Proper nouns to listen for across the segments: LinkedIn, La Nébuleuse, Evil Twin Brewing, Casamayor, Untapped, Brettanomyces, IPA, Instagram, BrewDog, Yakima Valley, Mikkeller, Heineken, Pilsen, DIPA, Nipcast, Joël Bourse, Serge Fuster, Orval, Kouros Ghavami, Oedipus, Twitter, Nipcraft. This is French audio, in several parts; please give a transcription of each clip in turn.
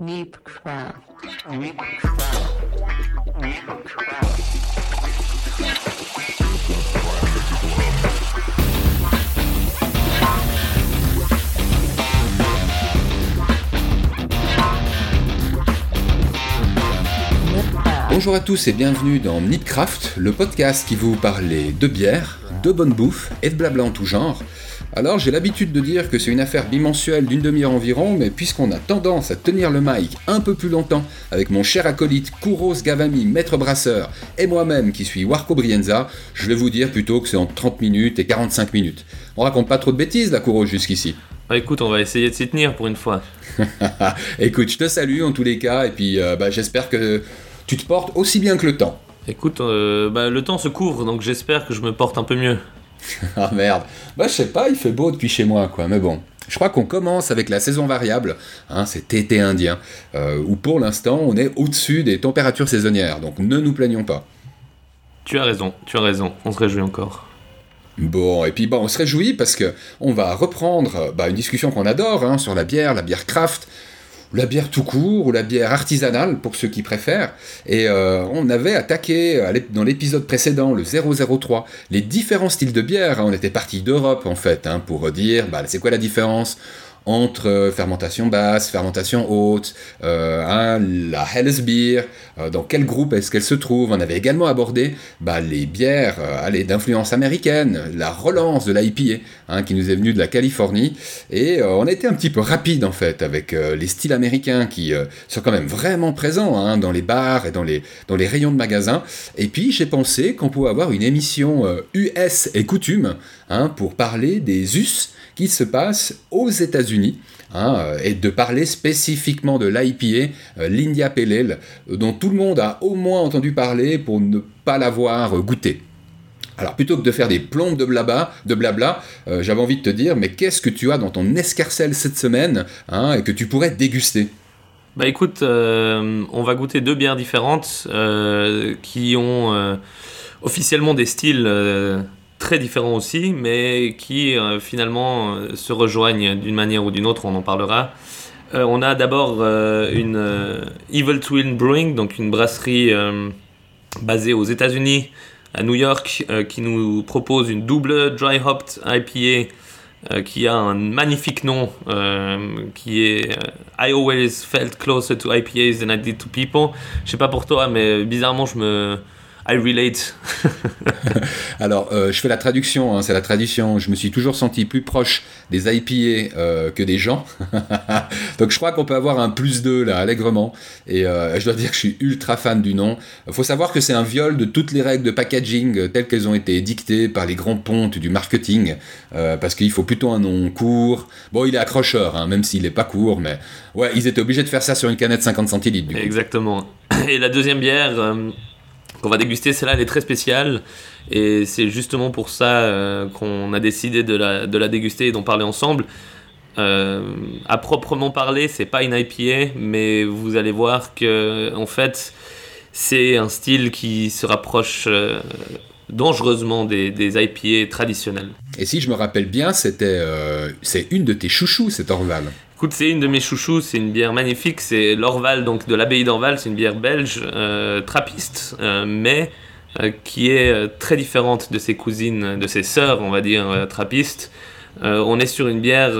Bonjour à tous et bienvenue dans Nipcraft, le podcast qui vous parlait de bière, de bonne bouffe et de blabla en tout genre. Alors j'ai l'habitude de dire que c'est une affaire bimensuelle d'une demi-heure environ, mais puisqu'on a tendance à tenir le mic un peu plus longtemps avec mon cher acolyte Kouros Ghavami, maître brasseur, et moi-même qui suis Marco Brienza, je vais vous dire plutôt que c'est entre 30 minutes et 45 minutes. On raconte pas trop de bêtises là, Kouros, jusqu'ici. Bah écoute, on va essayer de s'y tenir pour une fois. Écoute, je te salue en tous les cas, et puis j'espère que tu te portes aussi bien que le temps. Écoute, le temps se couvre, donc j'espère que je me porte un peu mieux. Ah merde, je sais pas, il fait beau depuis chez moi quoi, mais bon, je crois qu'on commence avec la saison variable, hein, c'est été indien, où pour l'instant on est au-dessus des températures saisonnières, donc ne nous plaignons pas. Tu as raison, on se réjouit encore. Bon, et puis on se réjouit parce que on va reprendre une discussion qu'on adore hein, sur la bière craft, la bière tout court, ou la bière artisanale, pour ceux qui préfèrent. Et on avait attaqué, dans l'épisode précédent, le 003, les différents styles de bière. On était parti d'Europe, en fait, hein, pour dire, c'est quoi la différence entre fermentation basse, fermentation haute, la Hellesbier, dans quel groupe est-ce qu'elle se trouve. On avait également abordé les bières d'influence américaine, la relance de l'IPA hein, qui nous est venue de la Californie, et on était un petit peu rapide en fait avec les styles américains qui sont quand même vraiment présents hein, dans les bars et dans les rayons de magasins. Et puis j'ai pensé qu'on pouvait avoir une émission US et coutume hein, pour parler des us qui se passent aux États-Unis hein, et de parler spécifiquement de l'IPA, l'India Pale Ale, dont tout le monde a au moins entendu parler pour ne pas l'avoir goûté. Alors plutôt que de faire des plombes de blabla, j'avais envie de te dire, mais qu'est-ce que tu as dans ton escarcelle cette semaine hein, et que tu pourrais déguster? Bah écoute, on va goûter deux bières différentes qui ont officiellement des styles très différents aussi, mais qui finalement se rejoignent d'une manière ou d'une autre, on en parlera. On a d'abord une Evil Twin Brewing, donc une brasserie basée aux États-Unis, à New York, qui nous propose une double dry hopped IPA qui a un magnifique nom qui est I always felt closer to IPAs than I did to people. Je sais pas pour toi, mais bizarrement I relate. Alors, je fais la traduction, hein, c'est la tradition. Je me suis toujours senti plus proche des IPA que des gens. Donc, je crois qu'on peut avoir un +2 là, allègrement. Et je dois dire que je suis ultra fan du nom. Il faut savoir que c'est un viol de toutes les règles de packaging telles qu'elles ont été dictées par les grands pontes du marketing. Parce qu'il faut plutôt un nom court. Bon, il est accrocheur, hein, même s'il n'est pas court. Mais ouais, ils étaient obligés de faire ça sur une canette 50 centilitres. Du coup. Exactement. Et la deuxième bière qu'on va déguster, celle-là elle est très spéciale et c'est justement pour ça qu'on a décidé de la déguster et d'en parler ensemble. À proprement parler, c'est pas une IPA, mais vous allez voir que en fait c'est un style qui se rapproche dangereusement des IPA traditionnels. Et si je me rappelle bien, c'est une de tes chouchous, cette Orval. Écoute, c'est une de mes chouchous, c'est une bière magnifique, c'est l'Orval, donc de l'abbaye d'Orval, c'est une bière belge, trappiste, mais qui est très différente de ses cousines, de ses sœurs, on va dire, trappistes. On est sur une bière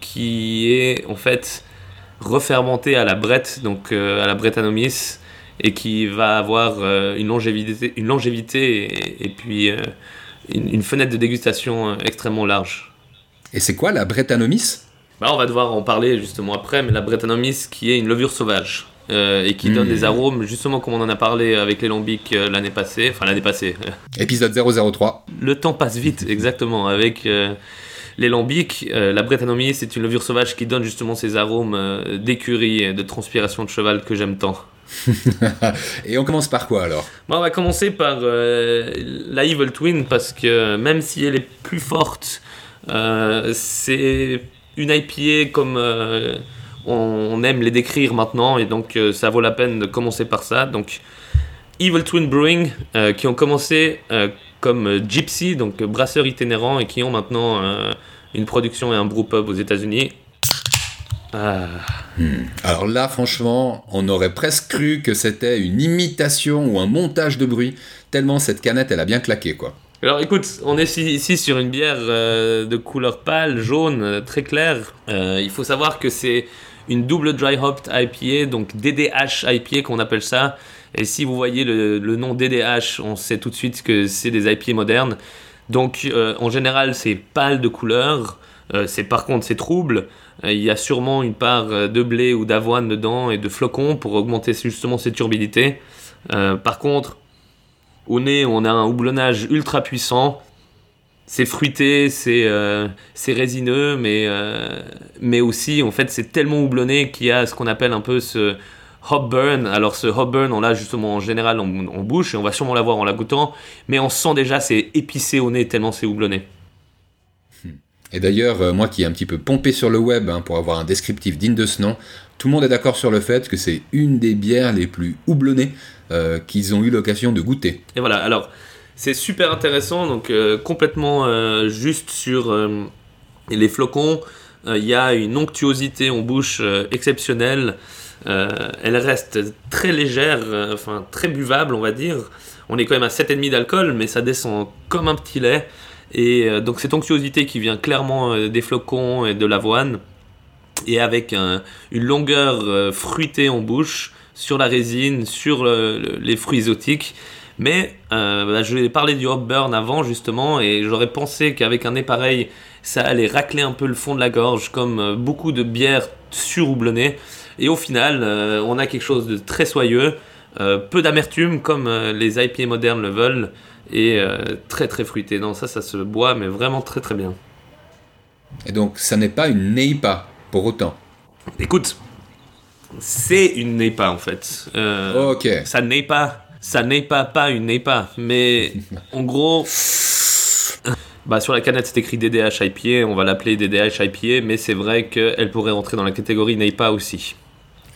qui est en fait refermentée à la brette, donc à la Brettanomyces, et qui va avoir une longévité et puis une fenêtre de dégustation extrêmement large. Et c'est quoi la Brettanomyces ? On va devoir en parler justement après, mais la Brettanomyces qui est une levure sauvage et qui donne des arômes, justement comme on en a parlé avec les lambics l'année passée. Épisode 003. Le temps passe vite, exactement, avec les lambics. La Brettanomyces c'est une levure sauvage qui donne justement ces arômes d'écurie et de transpiration de cheval que j'aime tant. Et on commence par quoi alors ? On va commencer par la Evil Twin parce que même si elle est plus forte, c'est une IPA comme on aime les décrire maintenant et donc ça vaut la peine de commencer par ça. Donc Evil Twin Brewing qui ont commencé comme Gypsy, donc brasseurs itinérants et qui ont maintenant une production et un brew pub aux États-Unis. Alors là, franchement, on aurait presque cru que c'était une imitation ou un montage de bruit, tellement cette canette, elle a bien claqué, quoi. Alors écoute, on est ici sur une bière de couleur pâle, jaune, très claire. Il faut savoir que c'est une double dry hopped IPA, donc DDH IPA qu'on appelle ça. Et si vous voyez le nom DDH, on sait tout de suite que c'est des IPA modernes. Donc en général, c'est pâle de couleur. Par contre, c'est trouble. Il y a sûrement une part de blé ou d'avoine dedans et de flocons pour augmenter justement cette turbidité. Par contre, au nez, on a un houblonnage ultra puissant. C'est fruité, c'est résineux, mais aussi, en fait, c'est tellement houblonné qu'il y a ce qu'on appelle un peu ce hop burn. Alors, ce hop burn, on l'a justement en général en bouche et on va sûrement l'avoir en la goûtant, mais on sent déjà, c'est épicé au nez tellement c'est houblonné. Et d'ailleurs, moi qui ai un petit peu pompé sur le web pour avoir un descriptif digne de ce nom, tout le monde est d'accord sur le fait que c'est une des bières les plus houblonnées qu'ils ont eu l'occasion de goûter. Et voilà, alors c'est super intéressant, donc complètement juste sur les flocons. Il y a une onctuosité en bouche exceptionnelle. Elle reste très légère, très buvable, on va dire. On est quand même à 7,5 d'alcool, mais ça descend comme un petit lait. Et donc cette onctuosité qui vient clairement des flocons et de l'avoine, et avec une longueur fruitée en bouche, sur la résine, sur les fruits exotiques. Mais je vais parler du hop burn avant justement, et j'aurais pensé qu'avec un nez pareil, ça allait racler un peu le fond de la gorge, comme beaucoup de bières surhoublonnées. Et au final, on a quelque chose de très soyeux, peu d'amertume comme les IPA modernes le veulent, et très très fruité. Non, ça se boit mais vraiment très très bien. Et donc ça n'est pas une NEIPA pour autant. Écoute, c'est une NEIPA en fait. Ok. Ça n'est pas une NEIPA, mais en gros, sur la canette c'est écrit DDH IPA, on va l'appeler DDH IPA, mais c'est vrai qu'elle pourrait rentrer dans la catégorie NEIPA aussi.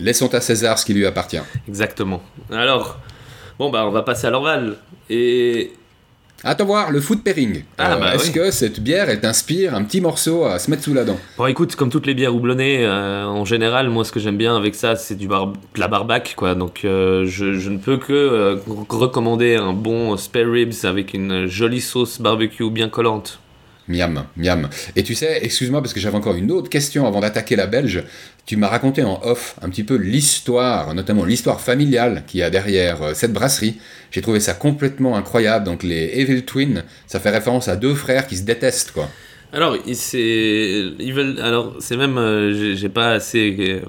Laissons à César ce qui lui appartient. Exactement. Alors, on va passer à l'Orval. Et... Attends voir, le food pairing. Est-ce que cette bière, elle t'inspire un petit morceau à se mettre sous la dent? Bon, écoute, comme toutes les bières houblonnées, en général, moi, ce que j'aime bien avec ça, c'est de la barbac, quoi. Donc, je ne peux que recommander un bon spare ribs avec une jolie sauce barbecue bien collante. Miam, miam. Et tu sais, excuse-moi, parce que j'avais encore une autre question avant d'attaquer la Belge. Tu m'as raconté en off un petit peu l'histoire, notamment l'histoire familiale qu'il y a derrière cette brasserie. J'ai trouvé ça complètement incroyable. Donc les Evil Twin, ça fait référence à deux frères qui se détestent, quoi. Alors, c'est même... j'ai pas assez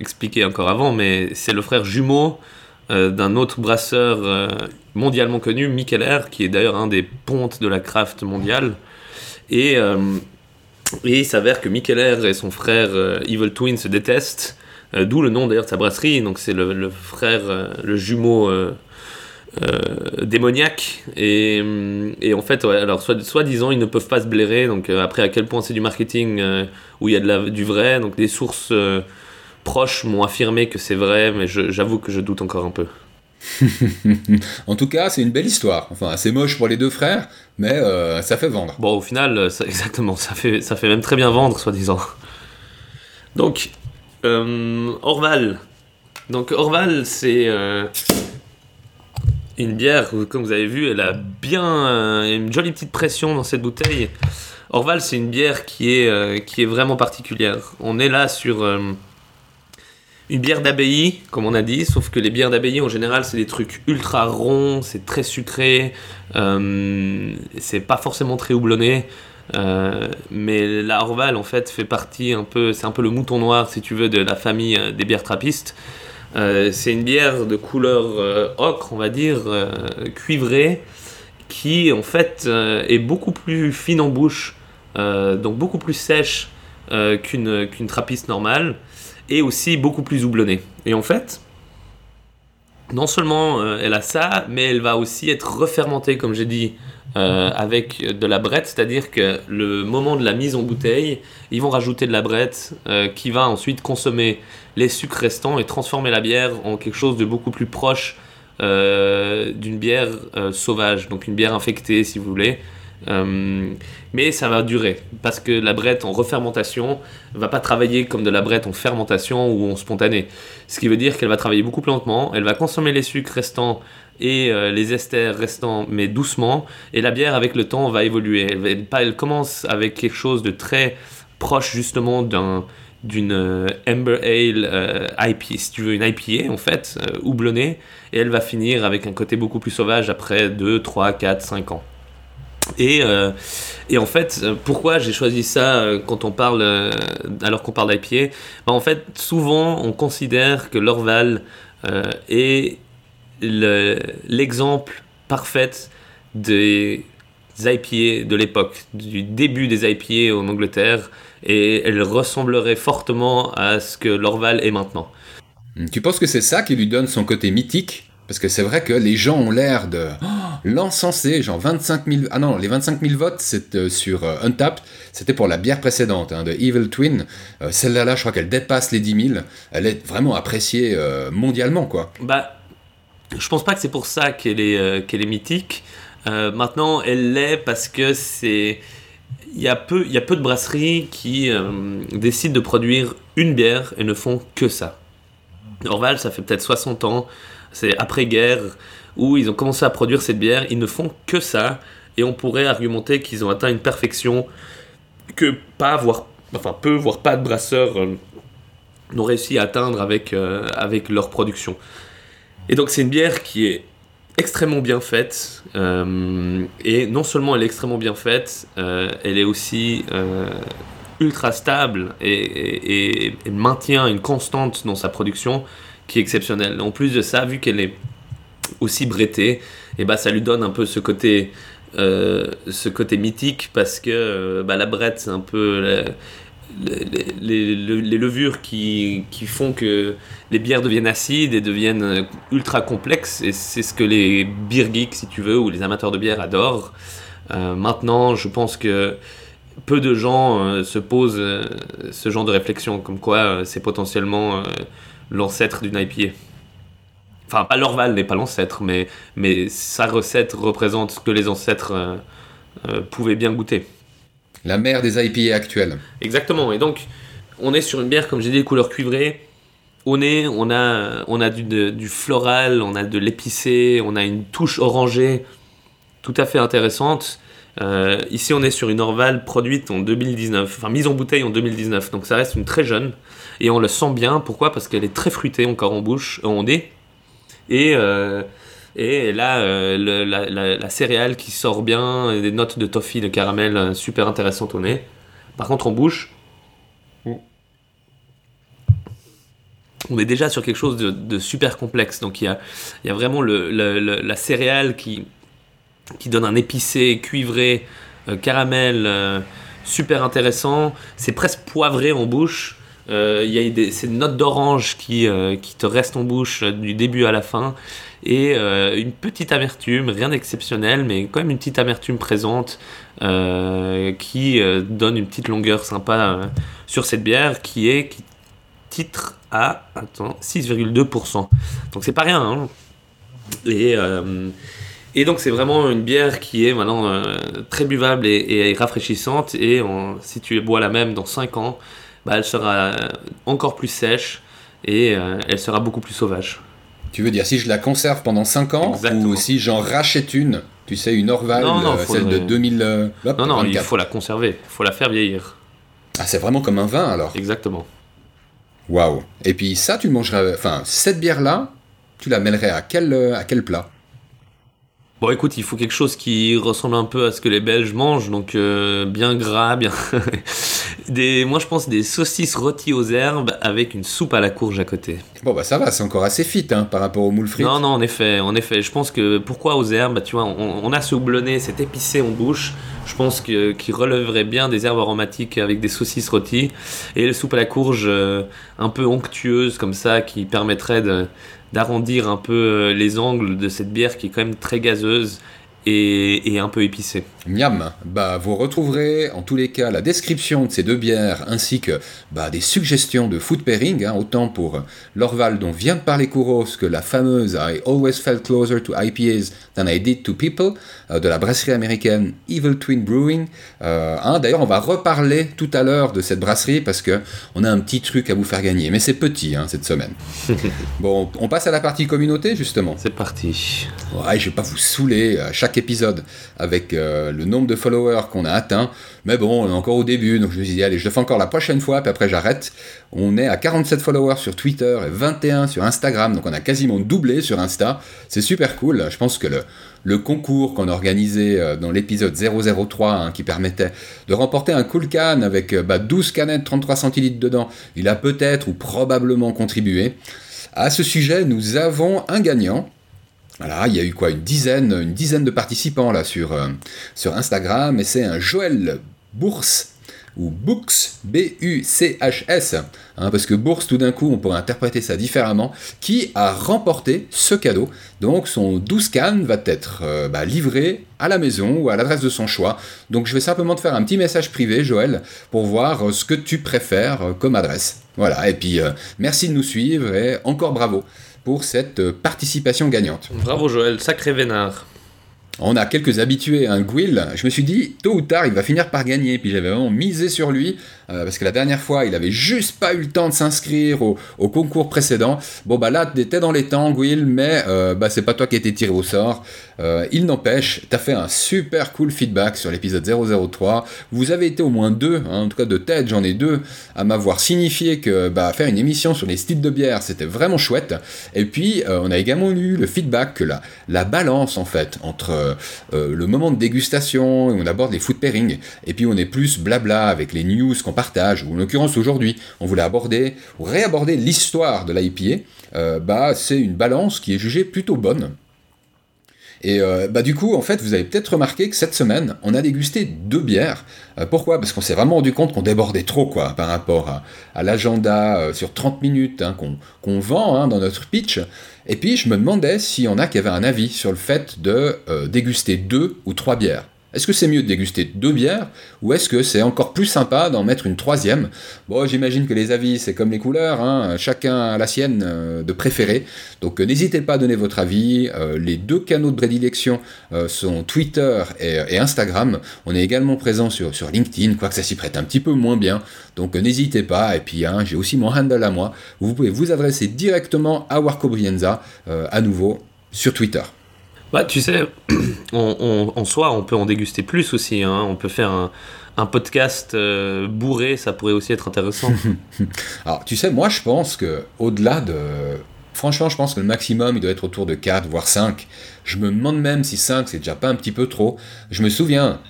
expliqué encore avant, mais c'est le frère jumeau d'un autre brasseur mondialement connu, Mikkeller, qui est d'ailleurs un des pontes de la craft mondiale. Et il s'avère que Mikkeller et son frère Evil Twin se détestent, d'où le nom d'ailleurs de sa brasserie. Donc c'est le frère, le jumeau démoniaque. Et en fait, ouais, alors soi-disant, ils ne peuvent pas se blairer. Donc après, à quel point c'est du marketing où il y a du vrai. Donc des sources proches m'ont affirmé que c'est vrai, mais j'avoue que je doute encore un peu. En tout cas, c'est une belle histoire. Enfin, c'est moche pour les deux frères, mais ça fait vendre. Bon, au final, exactement, ça fait même très bien vendre, soi-disant. Donc, Orval. Donc, Orval, c'est une bière, comme vous avez vu, elle a bien une jolie petite pression dans cette bouteille. Orval, c'est une bière qui est vraiment particulière. On est là sur... une bière d'abbaye, comme on a dit, sauf que les bières d'abbaye, en général, c'est des trucs ultra ronds, c'est très sucré, c'est pas forcément très houblonné, mais la Orval, en fait, fait partie un peu, c'est un peu le mouton noir, si tu veux, de la famille des bières trappistes. C'est une bière de couleur ocre, on va dire, cuivrée, qui, en fait, est beaucoup plus fine en bouche, donc beaucoup plus sèche qu'une trappiste normale, et aussi beaucoup plus houblonnée. Et en fait, non seulement elle a ça, mais elle va aussi être refermentée, comme j'ai dit, avec de la brette, c'est-à-dire que le moment de la mise en bouteille, ils vont rajouter de la brette qui va ensuite consommer les sucres restants et transformer la bière en quelque chose de beaucoup plus proche d'une bière sauvage, donc une bière infectée, si vous voulez, Mais ça va durer parce que la brette en refermentation va pas travailler comme de la brette en fermentation ou en spontanée, ce qui veut dire qu'elle va travailler beaucoup plus lentement, elle va consommer les sucres restants et les esters restants mais doucement, et la bière avec le temps va évoluer, elle commence avec quelque chose de très proche justement d'une Amber Ale IPA, si tu veux, une IPA en fait, houblonnée, et elle va finir avec un côté beaucoup plus sauvage après 2, 3, 4, 5 ans. Et en fait, pourquoi j'ai choisi ça quand on parle, alors qu'on parle d'IPA, bah en fait, souvent on considère que l'Orval est l'exemple parfait des IPA de l'époque, du début des IPA en Angleterre, et elle ressemblerait fortement à ce que l'Orval est maintenant. Tu penses que c'est ça qui lui donne son côté mythique ? Parce que c'est vrai que les gens ont l'air de l'encenser, genre 25 000... Ah non, les 25 000 votes c'est sur Untapped, c'était pour la bière précédente, hein, de Evil Twin. Celle-là, je crois qu'elle dépasse les 10 000. Elle est vraiment appréciée mondialement, quoi. Bah, je pense pas que c'est pour ça qu'elle est mythique. Maintenant, elle l'est parce que c'est... Il y a peu de brasseries qui décident de produire une bière et ne font que ça. Orval, ça fait peut-être 60 ans... C'est après-guerre où ils ont commencé à produire cette bière. Ils ne font que ça. Et on pourrait argumenter qu'ils ont atteint une perfection que peu, voire pas de brasseurs n'ont réussi à atteindre avec leur production. Et donc, c'est une bière qui est extrêmement bien faite. Et non seulement elle est extrêmement bien faite, elle est aussi ultra stable et maintient une constante dans sa production qui est exceptionnelle. En plus de ça, vu qu'elle est aussi brettée, eh ben ça lui donne un peu ce côté mythique, parce que la brette, c'est un peu les levures qui font que les bières deviennent acides et deviennent ultra complexes, et c'est ce que les beer geeks, si tu veux, ou les amateurs de bière adorent. Maintenant, je pense que peu de gens se posent ce genre de réflexion, comme quoi c'est potentiellement l'ancêtre d'une IPA. Enfin, pas l'Orval n'est pas l'ancêtre, mais sa recette représente ce que les ancêtres pouvaient bien goûter. La mère des IPA actuelles. Exactement. Et donc, on est sur une bière, comme j'ai dit, couleur cuivrée. Au nez, on a du floral, on a de l'épicé, on a une touche orangée tout à fait intéressante. Ici, on est sur une Orval produite en 2019, enfin mise en bouteille en 2019, donc ça reste une très jeune, et on le sent bien. Pourquoi ? Parce qu'elle est très fruitée encore en bouche, en nez, et là, la céréale qui sort bien, et des notes de toffee, de caramel super intéressantes au nez. Par contre, en bouche, on est déjà sur quelque chose de super complexe, donc il y a vraiment la céréale qui donne un épicé, cuivré, caramel, super intéressant. C'est presque poivré en bouche. Il y a ces notes d'orange qui te restent en bouche du début à la fin. Et une petite amertume, rien d'exceptionnel, mais quand même une petite amertume présente qui donne une petite longueur sympa sur cette bière qui titre à 6,2%. Donc c'est pas rien, hein. Et donc c'est vraiment une bière qui est maintenant très buvable et rafraîchissante, et si tu bois la même dans 5 ans, bah, elle sera encore plus sèche et elle sera beaucoup plus sauvage. Tu veux dire si je la conserve pendant 5 ans? Exactement. Ou si j'en rachète une, tu sais, une Orval, celle de 2000... Non, 24. Il faut la conserver, il faut la faire vieillir. Ah, c'est vraiment comme un vin alors? Exactement. Waouh. Et puis ça, tu mangerais... Enfin, cette bière-là, tu la mêlerais à quel plat? Bon, écoute, il faut quelque chose qui ressemble un peu à ce que les Belges mangent, donc bien gras, bien... Moi, je pense des saucisses rôties aux herbes avec une soupe à la courge à côté. Bon, bah ça va, c'est encore assez fit, hein, par rapport aux moules frites. Non, en effet. Je pense que, pourquoi aux herbes ? Tu vois, on a ce houblonné, cet épicé en bouche, je pense qui relèverait bien des herbes aromatiques avec des saucisses rôties, et le soupe à la courge un peu onctueuse, comme ça, qui permettrait d'arrondir un peu les angles de cette bière qui est quand même très gazeuse et un peu épicé. Miam. Bah, vous retrouverez en tous les cas la description de ces deux bières ainsi que bah, des suggestions de food pairing, hein, autant pour l'Orval dont vient de parler Kouros que la fameuse I always felt closer to IPAs than I did to people de la brasserie américaine Evil Twin Brewing. Hein, d'ailleurs, on va reparler tout à l'heure de cette brasserie parce qu'on a un petit truc à vous faire gagner, mais c'est petit hein, cette semaine. Bon, on passe à la partie communauté justement. C'est parti. Ouais, je vais pas vous saouler à chaque épisode avec le nombre de followers qu'on a atteint, mais bon, on est encore au début, donc je me suis dit, allez, je le fais encore la prochaine fois, puis après j'arrête. On est à 47 followers sur Twitter et 21 sur Instagram, donc on a quasiment doublé sur Insta, c'est super cool. Je pense que le concours qu'on a organisé dans l'épisode 003, hein, qui permettait de remporter un cool can avec 12 canettes 33 centilitres dedans, il a peut-être ou probablement contribué. À ce sujet, nous avons un gagnant. Voilà, il y a eu quoi, une dizaine de participants là sur Instagram, et c'est un Joël Bourse ou Books B-U-C-H-S, hein, parce que Bourse tout d'un coup on pourrait interpréter ça différemment, qui a remporté ce cadeau. Donc son 12 cannes va être livré à la maison ou à l'adresse de son choix. Donc je vais simplement te faire un petit message privé, Joël, pour voir ce que tu préfères comme adresse. Voilà, et puis merci de nous suivre et encore bravo pour cette participation gagnante. Bravo Joël, sacré vénard. On a quelques habitués, hein, Gwyl, je me suis dit, tôt ou tard, il va finir par gagner, puis j'avais vraiment misé sur lui, parce que la dernière fois, il avait juste pas eu le temps de s'inscrire au concours précédent. Bon, bah là, t'étais dans les temps, Gwyl, mais c'est pas toi qui étais tiré au sort. Il n'empêche, t'as fait un super cool feedback sur l'épisode 003. Vous avez été au moins deux, hein, en tout cas de tête, j'en ai deux, à m'avoir signifié que faire une émission sur les styles de bière, c'était vraiment chouette. Et puis, on a également eu le feedback que la balance, en fait, entre le moment de dégustation, on aborde les food pairings, et puis on est plus blabla avec les news qu'on partage, ou en l'occurrence aujourd'hui, on voulait aborder ou réaborder l'histoire de l'IPA, c'est une balance qui est jugée plutôt bonne. Et du coup, en fait, vous avez peut-être remarqué que cette semaine, on a dégusté deux bières. Pourquoi ? Parce qu'on s'est vraiment rendu compte qu'on débordait trop, quoi, par rapport à l'agenda sur 30 minutes hein, qu'on vend hein, dans notre pitch. Et puis, je me demandais s'il y en a qui avaient un avis sur le fait de déguster 2 ou 3 bières. Est-ce que c'est mieux de déguster 2 bières ou est-ce que c'est encore plus sympa d'en mettre une 3e ? Bon, j'imagine que les avis, c'est comme les couleurs, hein, chacun a la sienne de préférée. Donc n'hésitez pas à donner votre avis. Les deux canaux de prédilection sont Twitter et Instagram. On est également présent sur LinkedIn, quoique ça s'y prête un petit peu moins bien. Donc n'hésitez pas. Et puis, hein, j'ai aussi mon handle à moi. Vous pouvez vous adresser directement à Marco Brienza, à nouveau, sur Twitter. Bah, tu sais, en soi, on peut en déguster plus aussi. Hein. On peut faire un podcast bourré, ça pourrait aussi être intéressant. Alors, tu sais, moi, je pense qu'au-delà de... Franchement, je pense que le maximum, il doit être autour de 4, voire 5. Je me demande même si 5, c'est déjà pas un petit peu trop. Je me souviens...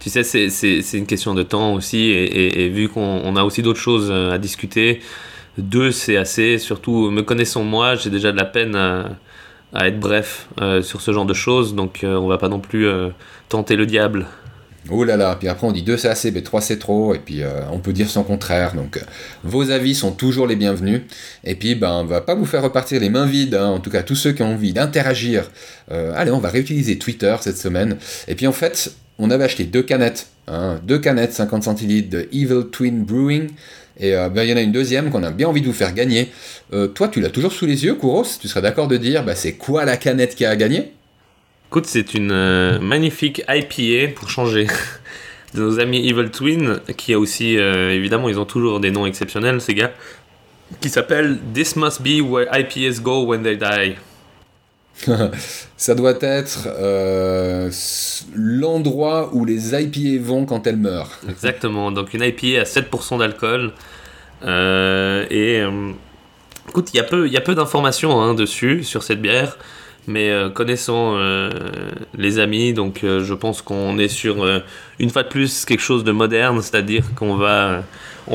Tu sais, c'est une question de temps aussi. Et vu qu'on a aussi d'autres choses à discuter, 2, c'est assez. Surtout, me connaissant moi, j'ai déjà de la peine à être bref sur ce genre de choses, donc on va pas non plus tenter le diable. Oh là là, puis après on dit 2 c'est assez, mais 3 c'est trop, et puis on peut dire son contraire, donc vos avis sont toujours les bienvenus, et puis on va pas vous faire repartir les mains vides, hein. En tout cas tous ceux qui ont envie d'interagir, allez on va réutiliser Twitter cette semaine, et puis en fait on avait acheté 2 canettes, hein, 2 canettes 50 centilitres de Evil Twin Brewing, et y en a une deuxième qu'on a bien envie de vous faire gagner. Toi, tu l'as toujours sous les yeux, Kouros. Tu serais d'accord de dire, c'est quoi la canette qui a gagné ? Écoute, c'est une magnifique IPA, pour changer, de nos amis Evil Twin, qui a aussi, évidemment, ils ont toujours des noms exceptionnels, ces gars, qui s'appelle « This must be where IPAs go when they die ». Ça doit être l'endroit où les IPA vont quand elles meurent. Exactement, donc une IPA à 7% d'alcool. Écoute, il y a peu d'informations hein, dessus, sur cette bière, mais connaissant les amis, donc je pense qu'on est sur, une fois de plus, quelque chose de moderne, c'est-à-dire qu'on va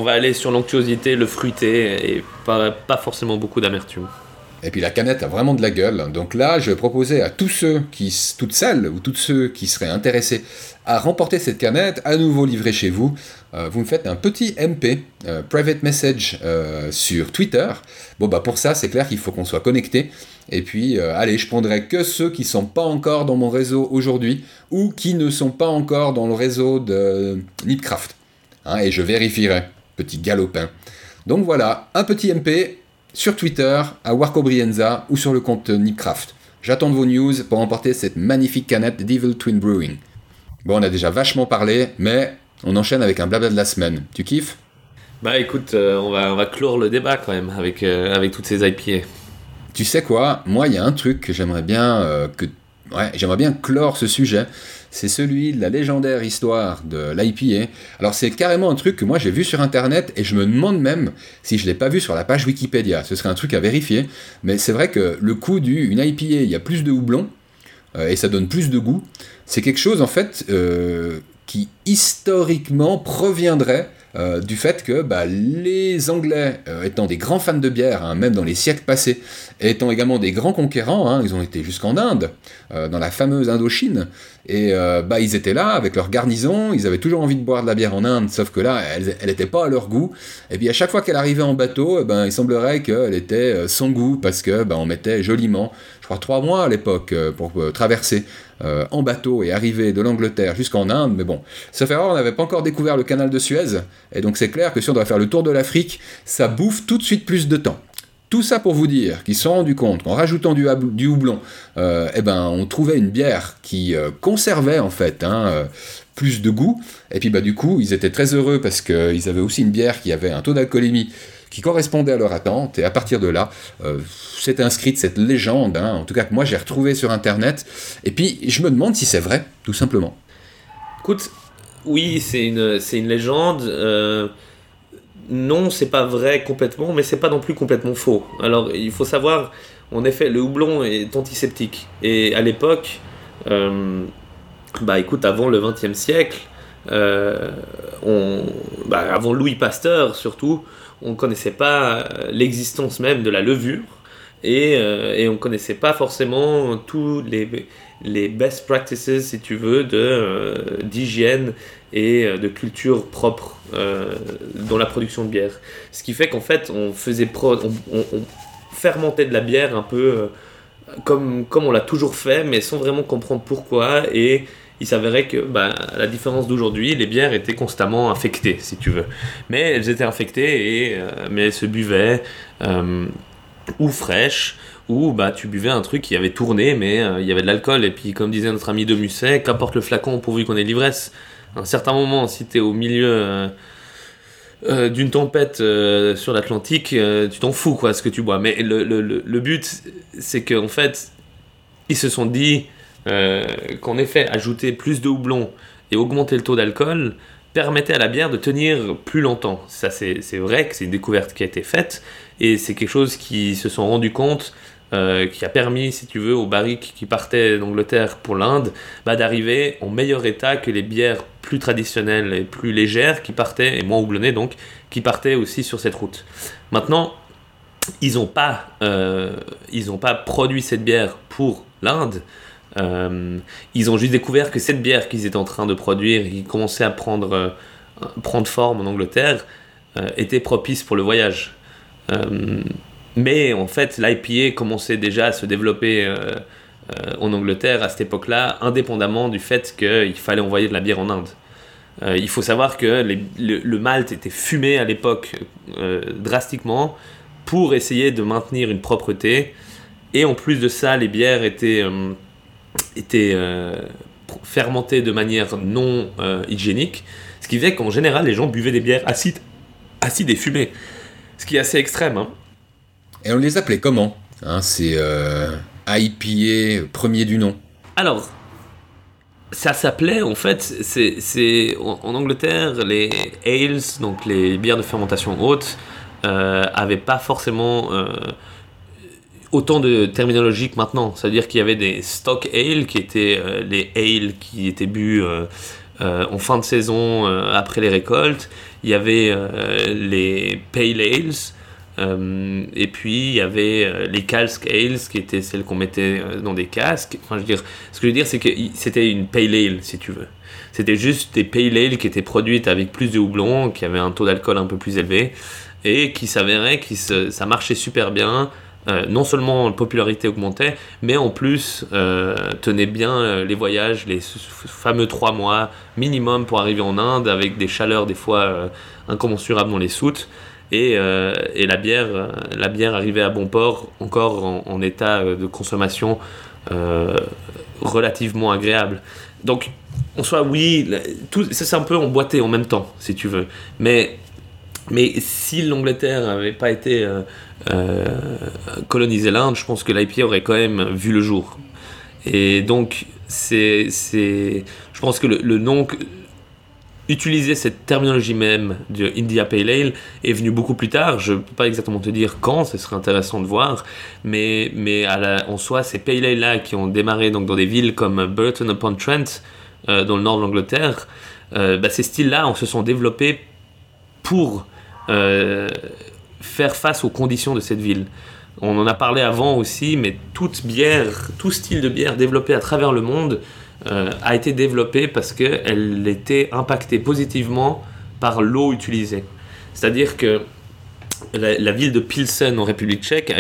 aller sur l'onctuosité, le fruité, et pas forcément beaucoup d'amertume. Et puis la canette a vraiment de la gueule. Donc là, je proposais à tous ceux, toutes celles ou tous ceux qui seraient intéressés à remporter cette canette, à nouveau livrée chez vous, vous me faites un petit MP, private message sur Twitter. Bon bah pour ça, c'est clair qu'il faut qu'on soit connecté. Et puis, allez, je prendrai que ceux qui ne sont pas encore dans mon réseau aujourd'hui ou qui ne sont pas encore dans le réseau de Nipcraft. Hein, et je vérifierai. Petit galopin. Donc voilà, un petit MP sur Twitter, à Marco Brienza ou sur le compte Nipcraft. J'attends de vos news pour emporter cette magnifique canette d'Evil Twin Brewing. Bon, on a déjà vachement parlé, mais on enchaîne avec un blabla de la semaine. Tu kiffes ? Bah écoute, on va clore le débat quand même avec toutes ces IPA. Tu sais quoi ? Moi, il y a un truc que j'aimerais bien clore ce sujet. C'est celui de la légendaire histoire de l'IPA. Alors c'est carrément un truc que moi j'ai vu sur internet et je me demande même si je ne l'ai pas vu sur la page Wikipédia. Ce serait un truc à vérifier. Mais c'est vrai que le coup d'une IPA, il y a plus de houblon et ça donne plus de goût. C'est quelque chose en fait qui historiquement proviendrait du fait que les Anglais, étant des grands fans de bière, hein, même dans les siècles passés, étant également des grands conquérants, hein, ils ont été jusqu'en Inde, dans la fameuse Indochine, et ils étaient là avec leur garnison, ils avaient toujours envie de boire de la bière en Inde, sauf que là, elle n'était pas à leur goût, et puis à chaque fois qu'elle arrivait en bateau, il semblerait qu'elle était sans goût, parce que on mettait joliment, je crois 3 mois à l'époque, pour traverser en bateau et arriver de l'Angleterre jusqu'en Inde, mais bon, sauf erreur, on n'avait pas encore découvert le canal de Suez, et donc c'est clair que si on doit faire le tour de l'Afrique, ça bouffe tout de suite plus de temps. Tout ça pour vous dire qu'ils se sont rendus compte qu'en rajoutant du houblon, on trouvait une bière qui conservait en fait plus de goût. Et puis du coup, ils étaient très heureux parce qu'ils avaient aussi une bière qui avait un taux d'alcoolémie qui correspondait à leur attente. Et à partir de là, s'est inscrite cette légende, en tout cas que moi j'ai retrouvée sur internet. Et puis je me demande si c'est vrai, tout simplement. Écoute... Oui, c'est une légende. Non, c'est pas vrai complètement, mais c'est pas non plus complètement faux. Alors, il faut savoir, en effet, le houblon est antiseptique. Et à l'époque, avant le XXe siècle, avant Louis Pasteur surtout, on connaissait pas l'existence même de la levure et on connaissait pas forcément tous les best practices, si tu veux, d'hygiène et de culture propre dans la production de bière. Ce qui fait qu'en fait, on fermentait de la bière un peu comme on l'a toujours fait, mais sans vraiment comprendre pourquoi. Et il s'avérait que, à la différence d'aujourd'hui, les bières étaient constamment infectées, si tu veux. Mais elles étaient infectées, mais elles se buvaient ou fraîches, où tu buvais un truc qui avait tourné, mais il y avait de l'alcool. Et puis, comme disait notre ami de Musset, qu'importe le flacon pourvu qu'on ait l'ivresse. À un certain moment, si t'es au milieu d'une tempête sur l'Atlantique, tu t'en fous, quoi, ce que tu bois. Mais le but, c'est qu'en fait, ils se sont dit qu'en effet, ajouter plus de houblon et augmenter le taux d'alcool permettait à la bière de tenir plus longtemps. Ça, c'est vrai que c'est une découverte qui a été faite, et c'est quelque chose qui se sont rendus compte qui a permis, si tu veux, aux barriques qui partaient d'Angleterre pour l'Inde d'arriver en meilleur état que les bières plus traditionnelles et plus légères qui partaient, et moins houblonnées donc, qui partaient aussi sur cette route. Maintenant, ils n'ont pas produit cette bière pour l'Inde, ils ont juste découvert que cette bière qu'ils étaient en train de produire, qui commençait à prendre forme en Angleterre, était propice pour le voyage. Mais en fait, l'IPA commençait déjà à se développer en Angleterre à cette époque-là, indépendamment du fait qu'il fallait envoyer de la bière en Inde. Il faut savoir que le malt était fumé à l'époque drastiquement pour essayer de maintenir une propreté. Et en plus de ça, les bières étaient fermentées de manière non hygiénique. Ce qui fait qu'en général, les gens buvaient des bières acides et fumées. Ce qui est assez extrême, hein. Et on les appelait comment, c'est IPA, premier du nom. Alors, ça s'appelait, en fait, c'est en Angleterre, les ales, donc les bières de fermentation haute, n'avaient pas forcément autant de terminologie que maintenant. C'est-à-dire qu'il y avait des stock ales, qui étaient les ales qui étaient bues en fin de saison, après les récoltes. Il y avait les pale ales, Et puis il y avait les Calsk Ales qui étaient celles qu'on mettait dans des casques. Enfin, je veux dire, ce que je veux dire, c'est que c'était une pale ale, si tu veux. C'était juste des pale ale qui étaient produites avec plus de houblon, qui avaient un taux d'alcool un peu plus élevé et qui s'avérait que ça marchait super bien. Non seulement la popularité augmentait, mais en plus tenait bien les voyages, les fameux 3 mois minimum pour arriver en Inde, avec des chaleurs des fois incommensurables dans les soutes, et la bière arrivait à bon port encore en état de consommation relativement agréable. Donc en soi, oui, tout ça, c'est un peu emboîté en même temps, si tu veux, mais si l'Angleterre n'avait pas été coloniser l'Inde, je pense que l'IPA aurait quand même vu le jour. Et donc je pense que le nom, utiliser cette terminologie même de India Pale Ale est venu beaucoup plus tard. Je ne peux pas exactement te dire quand, ce serait intéressant de voir, mais en soi, ces Pale Ale là qui ont démarré donc dans des villes comme Burton-upon-Trent dans le nord de l'Angleterre, ces styles là se sont développés pour faire face aux conditions de cette ville. On en a parlé avant aussi, mais toute bière, tout style de bière développé à travers le monde a été développé parce qu'elle était impactée positivement par l'eau utilisée. C'est-à-dire que la ville de Pilsen en République tchèque a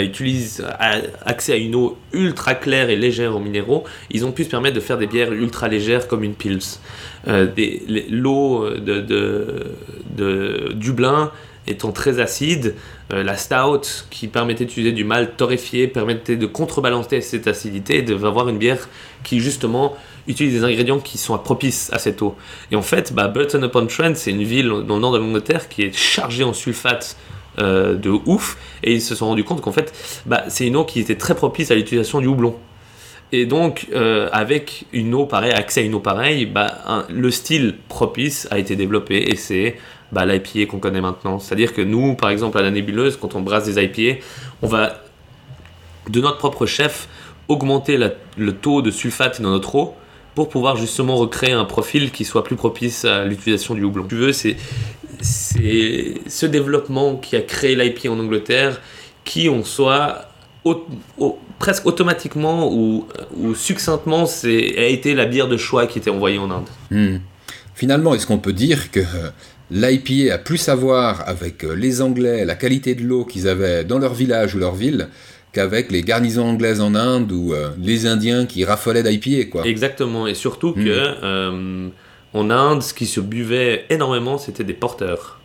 accès à une eau ultra claire et légère aux minéraux. Ils ont pu se permettre de faire des bières ultra légères comme une Pils. L'eau de Dublin étant très acide, la stout qui permettait d'utiliser du malt torréfié permettait de contrebalancer cette acidité et d'avoir une bière qui justement utilise des ingrédients qui sont propices à cette eau. Et en fait, Burton-upon-Trent, c'est une ville dans le nord de l'Angleterre qui est chargée en sulfate de ouf, et ils se sont rendus compte qu'en fait, c'est une eau qui était très propice à l'utilisation du houblon. Et donc, avec une eau pareille, accès à une eau pareille, le style propice a été développé, et c'est l'IPA qu'on connaît maintenant. C'est-à-dire que nous, par exemple, à la Nébuleuse, quand on brasse des IPA, on va, de notre propre chef, augmenter le taux de sulfate dans notre eau pour pouvoir justement recréer un profil qui soit plus propice à l'utilisation du houblon. Si tu veux, c'est ce développement qui a créé l'IPA en Angleterre, qui en soi, presque automatiquement ou succinctement, a été la bière de choix qui était envoyée en Inde. Finalement, est-ce qu'on peut dire que l'IPA a plus à voir avec les Anglais, la qualité de l'eau qu'ils avaient dans leur village ou leur ville, qu'avec les garnisons anglaises en Inde ou les Indiens qui raffolaient d'IPA, quoi? Exactement, et surtout que en Inde, ce qui se buvait énormément, c'était des porteurs,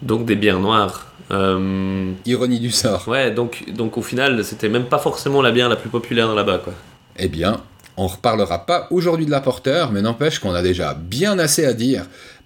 donc des bières noires. Ironie du sort. Ouais, donc au final, c'était même pas forcément la bière la plus populaire là-bas, quoi. Eh bien, on reparlera pas aujourd'hui de la porteur, mais n'empêche qu'on a déjà bien assez à dire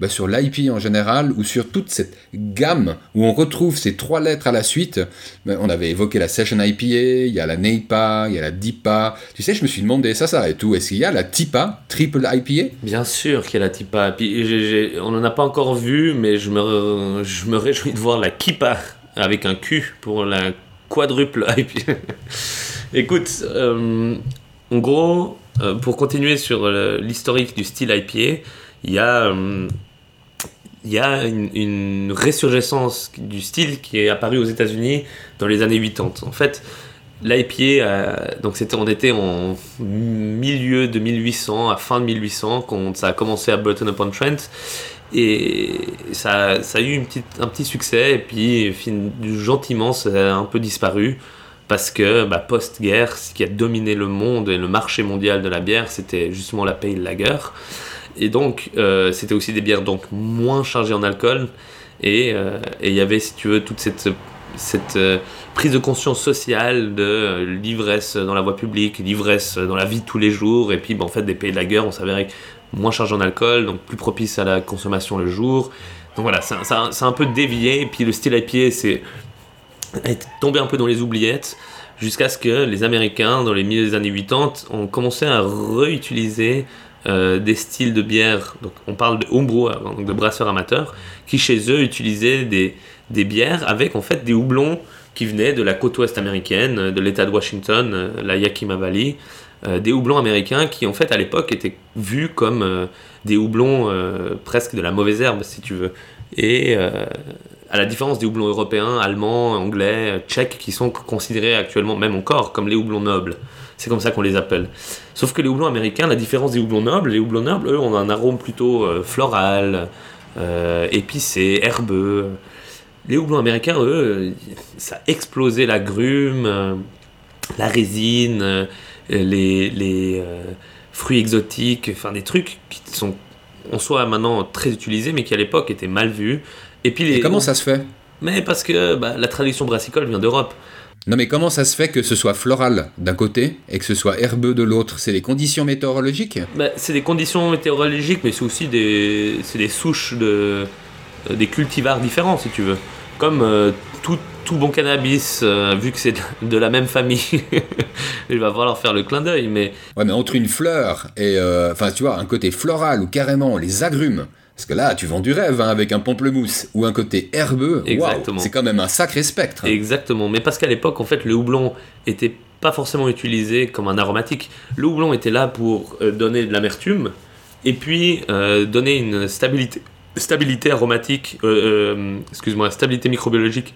sur l'IPA en général, ou sur toute cette gamme où on retrouve ces 3 lettres à la suite. On avait évoqué la Session IPA, il y a la NEIPA, il y a la DIPA. Tu sais, je me suis demandé ça et tout. Est-ce qu'il y a la TIPA, Triple IPA ? Bien sûr qu'il y a la TIPA. Puis, on n'en a pas encore vu, mais je me réjouis de voir la KIPA avec un Q pour la quadruple IPA. Écoute, en gros, pour continuer sur l'historique du style IPA, il y a une résurgence du style qui est apparue aux États-Unis dans les années 80. En fait, l'IPA, on était en milieu de 1800, à fin de 1800, quand ça a commencé à Burton-upon-Trent. Et ça a eu un petit succès, et puis gentiment, ça a un peu disparu. Parce que post-guerre, ce qui a dominé le monde et le marché mondial de la bière, c'était justement la pale lager. Et donc, c'était aussi des bières donc moins chargées en alcool. Et il y avait, si tu veux, toute cette prise de conscience sociale de l'ivresse dans la voie publique, l'ivresse dans la vie de tous les jours. Et puis, en fait, des pale lager, on s'avérait moins chargées en alcool, donc plus propices à la consommation le jour. Donc voilà, ça a un peu dévié. Et puis, le style IPA, est tombé un peu dans les oubliettes jusqu'à ce que les Américains, dans les milieux des années 80, ont commencé à réutiliser des styles de bière. Donc, on parle de homebrew, donc de brasseurs amateurs, qui chez eux utilisaient des bières avec en fait des houblons qui venaient de la côte ouest américaine, de l'État de Washington, la Yakima Valley, des houblons américains qui en fait à l'époque étaient vus comme des houblons presque de la mauvaise herbe, si tu veux. Et à la différence des houblons européens, allemands, anglais, tchèques, qui sont considérés actuellement, même encore, comme les houblons nobles. C'est comme ça qu'on les appelle. Sauf que les houblons américains, la différence des houblons nobles, les houblons nobles, eux, ont un arôme plutôt floral, épicé, herbeux. Les houblons américains, eux, ça a explosé la grume, la résine, les fruits exotiques, enfin des trucs qui sont en soi maintenant très utilisés, mais qui à l'époque étaient mal vus. Et puis les... Et comment ça se fait ? Mais parce que la tradition brassicole vient d'Europe. Non mais comment ça se fait que ce soit floral d'un côté et que ce soit herbeux de l'autre ? C'est des conditions météorologiques ? C'est des conditions météorologiques, mais c'est aussi des souches des cultivars différents, si tu veux. Comme tout bon cannabis, vu que c'est de la même famille, il va falloir faire le clin d'œil. Mais... Ouais, mais entre une fleur et tu vois, un côté floral ou carrément les agrumes. Parce que là, tu vends du rêve, hein, avec un pamplemousse ou un côté herbeux. Exactement. Wow, c'est quand même un sacré spectre. Exactement. Mais parce qu'à l'époque, en fait, le houblon était pas forcément utilisé comme un aromatique. Le houblon était là pour donner de l'amertume et puis donner une stabilité aromatique, stabilité microbiologique,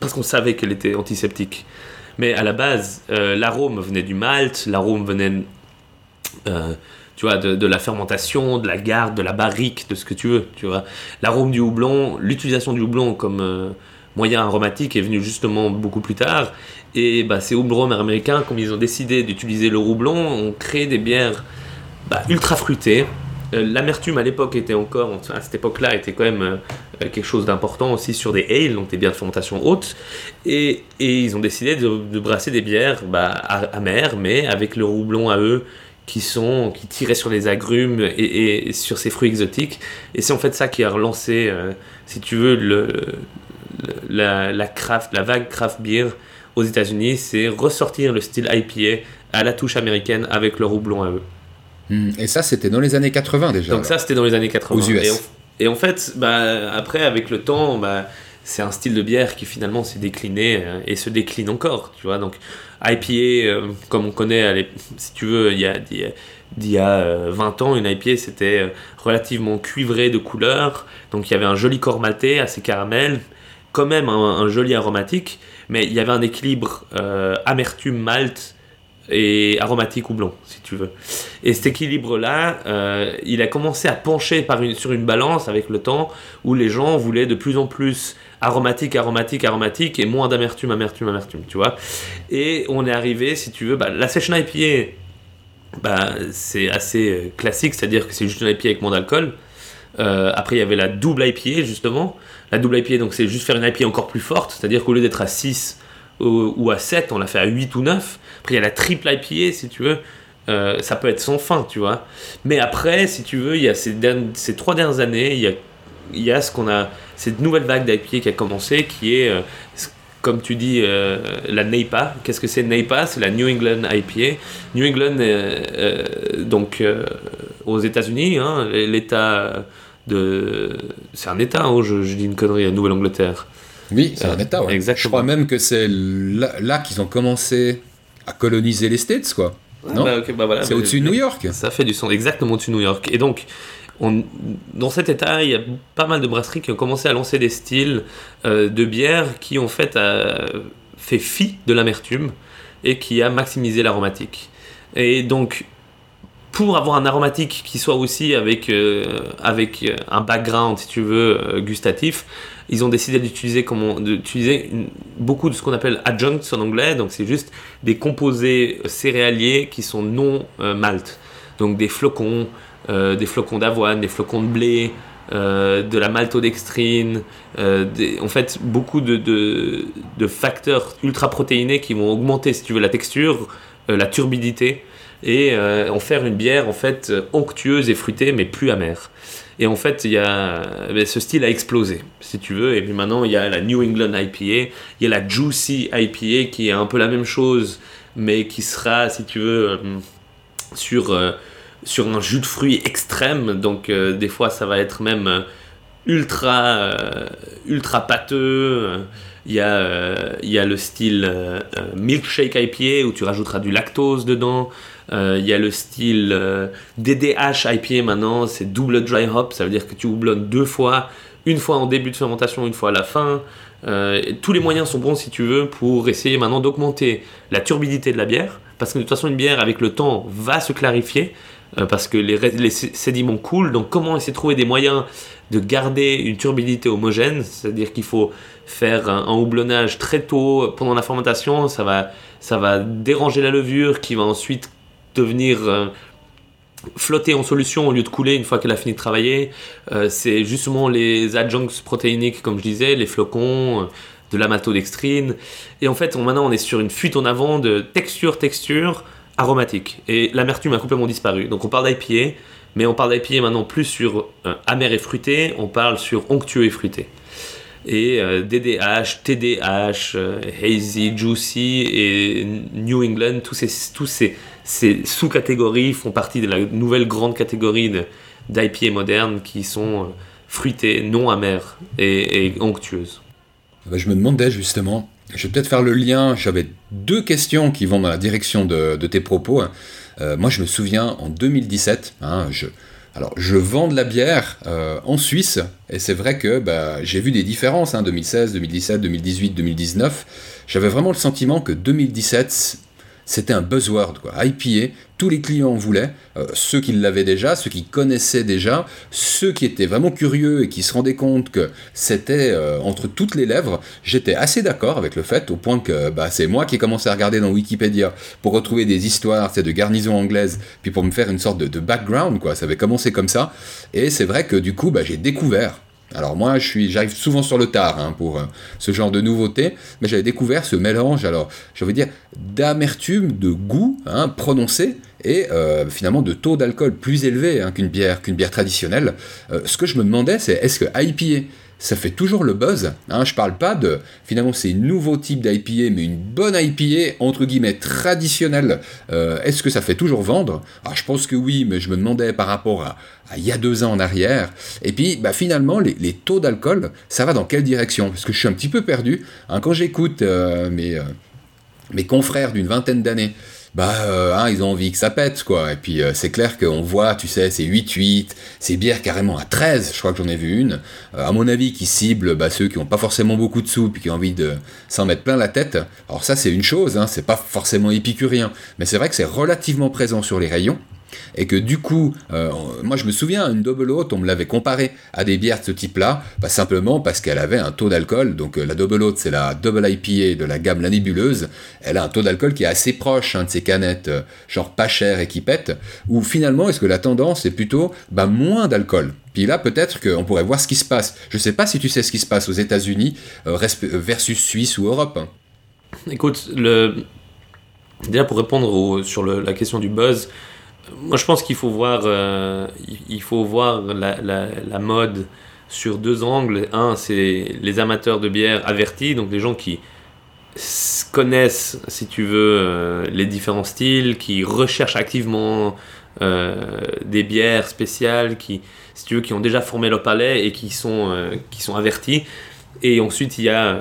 parce qu'on savait qu'elle était antiseptique. Mais à la base, l'arôme venait du malt, l'arôme venait... tu vois, de la fermentation, de la garde, de la barrique, de ce que tu veux, tu vois. L'arôme du houblon, l'utilisation du houblon comme moyen aromatique est venue justement beaucoup plus tard. Et ces houblons américains, comme ils ont décidé d'utiliser le houblon, ont créé des bières ultra fruitées. L'amertume à l'époque était quand même quelque chose d'important aussi sur des ales, donc des bières de fermentation haute. Et ils ont décidé de brasser des bières amères, mais avec le houblon à eux, qui tiraient sur les agrumes et sur ces fruits exotiques, et c'est en fait ça qui a relancé si tu veux la vague craft beer aux États-Unis. C'est ressortir le style IPA à la touche américaine avec leur houblon à eux. Et ça c'était dans les années 80 déjà. Donc ça c'était dans les années 80 aux US. Et en fait après avec le temps c'est un style de bière qui finalement s'est décliné et se décline encore, tu vois. Donc IPA, comme on connaît, si tu veux, il y a 20 ans, une IPA c'était relativement cuivrée de couleur, donc il y avait un joli corps maltais, assez caramel, quand même un joli aromatique, mais il y avait un équilibre amertume malt et aromatique houblon, si tu veux. Et cet équilibre-là, il a commencé à pencher sur une balance avec le temps, où les gens voulaient de plus en plus aromatique, et moins d'amertume, tu vois. Et on est arrivé, si tu veux, la session IPA, c'est assez classique, c'est-à-dire que c'est juste une IPA avec moins d'alcool. Après, il y avait la double IPA, justement. La double IPA, donc c'est juste faire une IPA encore plus forte, c'est-à-dire qu'au lieu d'être à 6 ou à 7, on l'a fait à 8 ou 9. Après, il y a la triple IPA, si tu veux. Ça peut être sans fin, tu vois. Mais après, si tu veux, il y a ces 3 dernières années, il y a cette nouvelle vague d'IPA qui a commencé, qui est, comme tu dis, la NEIPA. Qu'est-ce que c'est NEIPA ? C'est la New England IPA. New England, aux États-Unis, hein, c'est un État, hein, je dis une connerie, la Nouvelle-Angleterre. Oui, c'est un État, ouais. Exactement. Je crois même que c'est là qu'ils ont commencé à coloniser les States, quoi. Ouais, non okay, voilà, c'est au-dessus de New York. Ça fait du sens, exactement au-dessus de New York. Et donc, dans cet État, il y a pas mal de brasseries qui ont commencé à lancer des styles de bière qui ont fait fi de l'amertume et qui a maximisé l'aromatique. Et donc, pour avoir un aromatique qui soit aussi avec un background, si tu veux, gustatif, ils ont décidé d'utiliser beaucoup de ce qu'on appelle adjuncts en anglais, donc c'est juste des composés céréaliers qui sont non malt, donc des flocons d'avoine, des flocons de blé, de la maltodextrine, en fait beaucoup de facteurs ultra protéinés qui vont augmenter, si tu veux, la texture, la turbidité, et en faire une bière en fait onctueuse et fruitée, mais plus amère. Et en fait, ce style a explosé, si tu veux. Et puis maintenant, il y a la New England IPA, il y a la Juicy IPA qui est un peu la même chose, mais qui sera, si tu veux, sur un jus de fruits extrême. Donc, des fois, ça va être même ultra pâteux. Il y a le style Milkshake IPA où tu rajouteras du lactose dedans. Il y a le style DDH IPA maintenant, c'est double dry hop, ça veut dire que tu houblonnes 2 fois une fois en début de fermentation, une fois à la fin. Tous les moyens sont bons, si tu veux, pour essayer maintenant d'augmenter la turbidité de la bière, parce que de toute façon une bière avec le temps va se clarifier, parce que les sédiments coulent. Donc comment essayer de trouver des moyens de garder une turbidité homogène, c'est-à-dire qu'il faut faire un houblonnage très tôt pendant la fermentation, ça va déranger la levure qui va ensuite devenir flotter en solution au lieu de couler une fois qu'elle a fini de travailler. C'est justement les adjuncts protéiniques, comme je disais, les flocons, de l'amatodextrine. Et en fait, maintenant on est sur une fuite en avant de texture aromatique, et l'amertume a complètement disparu. Donc on parle d'IPA, mais on parle d'IPA maintenant plus sur amer et fruité, on parle sur onctueux et fruité. Et DDH, TDH, Hazy, Juicy et New England, tous ces sous-catégories font partie de la nouvelle grande catégorie d'IPA modernes qui sont fruitées, non amères et onctueuses. Je me demandais justement, je vais peut-être faire le lien, j'avais deux questions qui vont dans la direction de tes propos. Moi je me souviens en 2017, je vends de la bière en Suisse, et c'est vrai que j'ai vu des différences, 2016, 2017, 2018, 2019. J'avais vraiment le sentiment que 2017, c'était un buzzword, quoi. IPA, tous les clients en voulaient, ceux qui l'avaient déjà, ceux qui connaissaient déjà, ceux qui étaient vraiment curieux et qui se rendaient compte que c'était entre toutes les lèvres. J'étais assez d'accord avec le fait, au point que c'est moi qui ai commencé à regarder dans Wikipédia pour retrouver des histoires de garnisons anglaises, puis pour me faire une sorte de background, quoi. Ça avait commencé comme ça, et c'est vrai que du coup j'ai découvert. Alors moi, j'arrive souvent sur le tard pour ce genre de nouveautés, mais j'avais découvert ce mélange, alors j'ai envie de dire d'amertume, de goût prononcé, et finalement de taux d'alcool plus élevé qu'une bière traditionnelle. Ce que je me demandais, c'est est-ce que IPA, ça fait toujours le buzz, je parle pas de, finalement c'est un nouveau type d'IPA, mais une bonne IPA entre guillemets traditionnelle, est-ce que ça fait toujours vendre? Alors je pense que oui, mais je me demandais par rapport à il y a 2 ans en arrière, et puis finalement les taux d'alcool, ça va dans quelle direction? Parce que je suis un petit peu perdu, quand j'écoute mes confrères d'une vingtaine d'années, ils ont envie que ça pète, quoi. Et puis c'est clair qu'on voit, tu sais, c'est 8-8, c'est bière carrément à 13, je crois que j'en ai vu une, à mon avis, qui cible ceux qui n'ont pas forcément beaucoup de sous, puis qui ont envie de s'en mettre plein la tête. Alors ça, c'est une chose, c'est pas forcément épicurien, mais c'est vrai que c'est relativement présent sur les rayons, et que du coup, moi je me souviens, une double haute, on me l'avait comparée à des bières de ce type-là, simplement parce qu'elle avait un taux d'alcool. Donc la double haute, c'est la double IPA de la gamme La Nébuleuse, elle a un taux d'alcool qui est assez proche de ces canettes genre pas chères et qui pètent, ou finalement est-ce que la tendance est plutôt moins d'alcool? Puis là, peut-être qu'on pourrait voir ce qui se passe. Je sais pas si tu sais ce qui se passe aux États-Unis versus Suisse ou Europe. Écoute, déjà pour répondre sur la question du buzz, moi, je pense qu'il faut voir, la mode sur 2 angles. Un, c'est les amateurs de bière avertis, donc les gens qui connaissent, si tu veux, les différents styles, qui recherchent activement des bières spéciales, qui, si tu veux, qui ont déjà formé leur palais et qui sont avertis. Et ensuite, il y a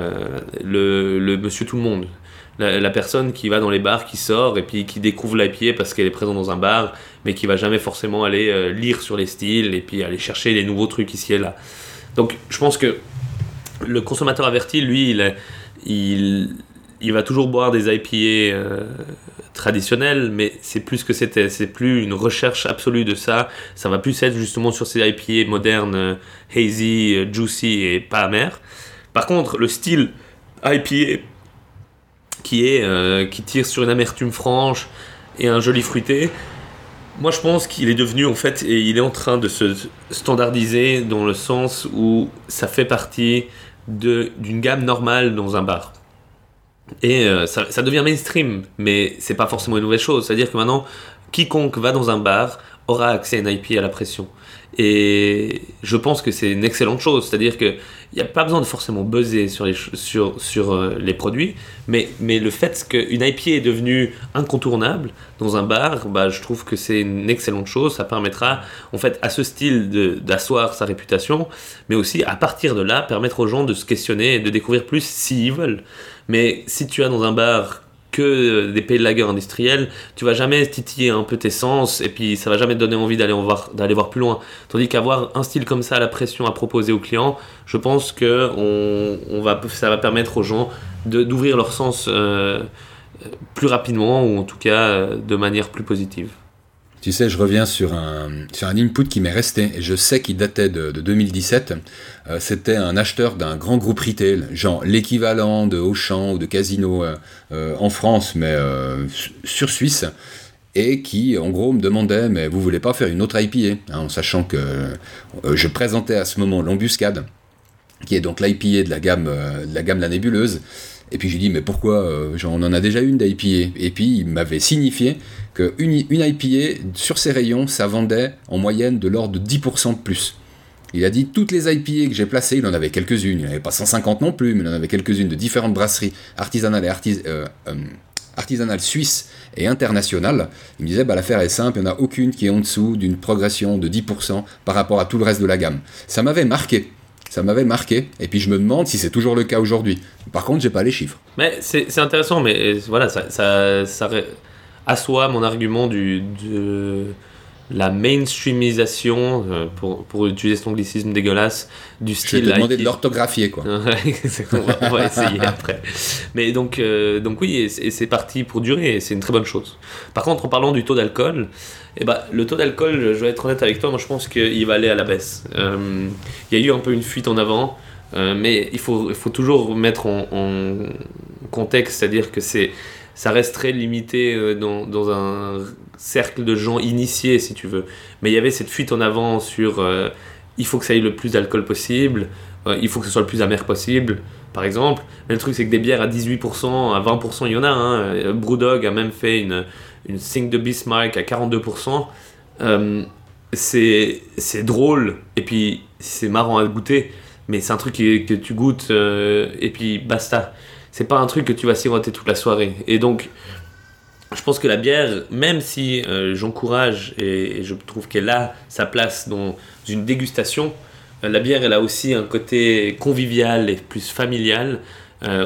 le monsieur tout le monde. La personne qui va dans les bars, qui sort et puis qui découvre l'IPA parce qu'elle est présente dans un bar, mais qui va jamais forcément aller lire sur les styles et puis aller chercher les nouveaux trucs ici et là. Donc je pense que le consommateur averti, lui, il va toujours boire des IPA traditionnels, mais c'est plus ce que c'était, c'est plus une recherche absolue de ça. Ça va plus être justement sur ces IPA modernes, hazy, juicy et pas amers. Par contre, le style IPA qui tire sur une amertume franche et un joli fruité, moi je pense qu'il est devenu en fait, et il est en train de se standardiser dans le sens où ça fait partie d'une gamme normale dans un bar. Et ça devient mainstream, mais c'est pas forcément une mauvaise chose, c'est-à-dire que maintenant, quiconque va dans un bar aura accès à une IPA à la pression. Et je pense que c'est une excellente chose, c'est-à-dire qu'il n'y a pas besoin de forcément buzzer sur les produits, mais le fait qu'une IPA est devenue incontournable dans un bar, je trouve que c'est une excellente chose. Ça permettra en fait à ce style d'asseoir sa réputation, mais aussi à partir de là, permettre aux gens de se questionner et de découvrir plus s'ils veulent. Mais si tu as dans un bar que des pays de lager industriels, tu vas jamais titiller un peu tes sens et puis ça va jamais te donner envie d'aller voir plus loin. Tandis qu'avoir un style comme ça à la pression à proposer aux clients, je pense que ça va permettre aux gens d'ouvrir leur sens plus rapidement, ou en tout cas de manière plus positive. Tu sais, je reviens sur un input qui m'est resté, et je sais qu'il datait de 2017. C'était un acheteur d'un grand groupe retail, genre l'équivalent de Auchan ou de Casino en France, mais sur Suisse, et qui, en gros, me demandait « Mais vous voulez pas faire une autre IPA ?» hein, en sachant que je présentais à ce moment l'Embuscade, qui est donc l'IPA de la gamme La Nébuleuse. Et puis j'ai dit, mais pourquoi on en a déjà une d'IPA. Et puis il m'avait signifié qu'une IPA, sur ses rayons, ça vendait en moyenne de l'ordre de 10% de plus. Il a dit, toutes les IPA que j'ai placées, il en avait quelques-unes, il n'y en avait pas 150 non plus, mais il en avait quelques-unes de différentes brasseries artisanales et artisanales suisses et internationales. Il me disait, l'affaire est simple, il n'y en a aucune qui est en dessous d'une progression de 10% par rapport à tout le reste de la gamme. Ça m'avait marqué, et puis je me demande si c'est toujours le cas aujourd'hui. Par contre, j'ai pas les chiffres. Mais c'est intéressant, mais voilà, ça assoit mon argument de la mainstreamisation, pour utiliser son anglicisme dégueulasse, du style. Je vais te demander de l'orthographier, quoi. On va essayer après. Mais donc oui, et c'est parti pour durer, et c'est une très bonne chose. Par contre, en parlant du taux d'alcool, le taux d'alcool, je vais être honnête avec toi, moi je pense qu'il va aller à la baisse. Il y a eu un peu une fuite en avant, mais il faut toujours mettre en contexte, c'est-à-dire que ça reste très limité dans un cercle de gens initiés, si tu veux. Mais il y avait cette fuite en avant sur il faut que ça aille le plus d'alcool possible, il faut que ce soit le plus amer possible, par exemple. Mais le truc, c'est que des bières à 18%, à 20%, il y en a. Hein. BrewDog a même fait une Sing de Bismarck à 42%, c'est drôle, et puis c'est marrant à goûter, mais c'est un truc que tu goûtes et puis basta. C'est pas un truc que tu vas siroter toute la soirée. Et donc je pense que la bière, même si j'encourage et je trouve qu'elle a sa place dans une dégustation, la bière elle a aussi un côté convivial et plus familial,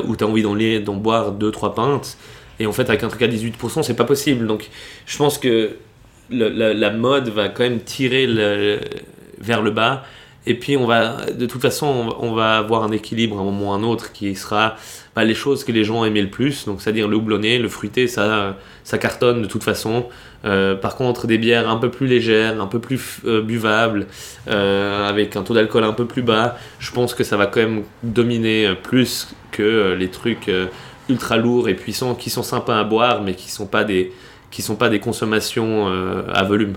où tu as envie d'en boire 2-3 pintes. Et en fait, avec un truc à 18%, c'est pas possible. Donc, je pense que la mode va quand même tirer vers le bas. Et puis, de toute façon, on va avoir un équilibre à un moment ou à un autre qui sera les choses que les gens aimaient le plus. Donc, c'est-à-dire le houblonné, le fruité, ça cartonne de toute façon. Par contre, des bières un peu plus légères, un peu plus buvables, avec un taux d'alcool un peu plus bas, je pense que ça va quand même dominer plus que les trucs ultra lourds et puissants, qui sont sympas à boire, mais qui sont pas des consommations à volume.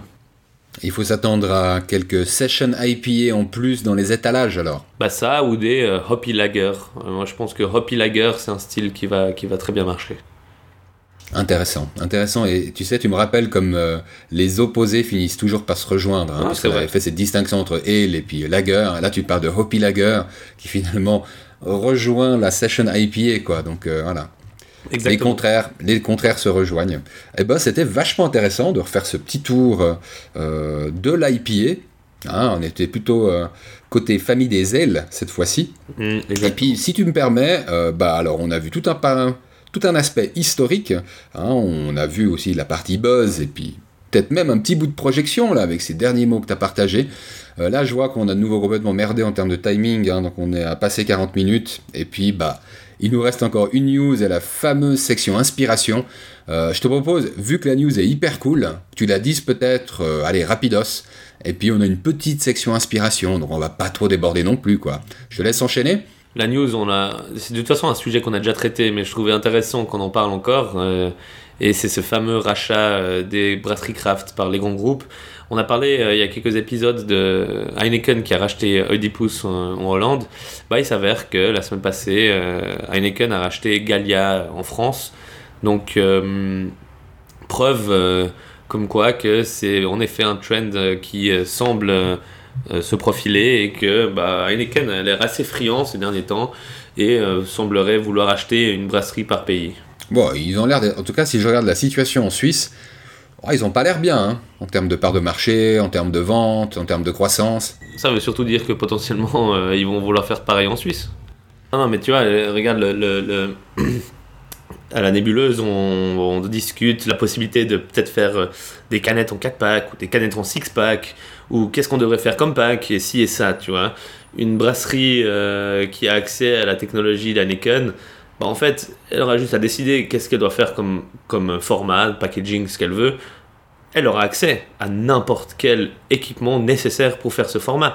Il faut s'attendre à quelques session IPA en plus dans les étalages, alors. Ça ou des Hoppy Lager. Moi, je pense que Hoppy Lager, c'est un style qui va très bien marcher. Intéressant. Et tu sais, tu me rappelles comme les opposés finissent toujours par se rejoindre. Hein, parce qu'on avait fait cette distinction entre ale et puis lager. Là, tu parles de Hoppy Lager qui finalement rejoint la session IPA, quoi. Donc voilà. Exactement. Les contraires se rejoignent. C'était vachement intéressant de refaire ce petit tour de l'IPA. On était plutôt côté famille des ailes cette fois-ci. Et puis, si tu me permets, alors on a vu tout un aspect historique. On a vu aussi la partie buzz et puis peut-être même un petit bout de projection là, avec ces derniers mots que tu as partagés. Là, je vois qu'on a de nouveau complètement merdé en termes de timing. Donc, on est à passer 40 minutes. Et puis, il nous reste encore une news et la fameuse section inspiration. Je te propose, vu que la news est hyper cool, tu la dises peut-être, rapidos. Et puis on a une petite section inspiration, donc on va pas trop déborder non plus, quoi. Je te laisse enchaîner. La news, c'est de toute façon un sujet qu'on a déjà traité, mais je trouvais intéressant qu'on en parle encore. Et c'est ce fameux rachat des brasseries craft par les grands groupes. On a parlé il y a quelques épisodes de Heineken qui a racheté Oedipus en Hollande. Il s'avère que la semaine passée, Heineken a racheté Gallia en France. Donc, preuve comme quoi que c'est en effet un trend qui semble se profiler, et que Heineken a l'air assez friand ces derniers temps et semblerait vouloir acheter une brasserie par pays. Ils ont l'air, en tout cas si je regarde la situation en Suisse, ils n'ont pas l'air bien, hein, en termes de part de marché, en termes de vente, en termes de croissance. Ça veut surtout dire que potentiellement, ils vont vouloir faire pareil en Suisse. Non, mais tu vois, regarde, à la nébuleuse, on discute la possibilité de peut-être faire des canettes en 4-pack ou des canettes en 6-pack, ou qu'est-ce qu'on devrait faire comme pack, et ci et ça, tu vois. Une brasserie qui a accès à la technologie d'Heineken, bah, en fait, elle aura juste à décider qu'est-ce qu'elle doit faire comme format, packaging, ce qu'elle veut. Elle aura accès à n'importe quel équipement nécessaire pour faire ce format.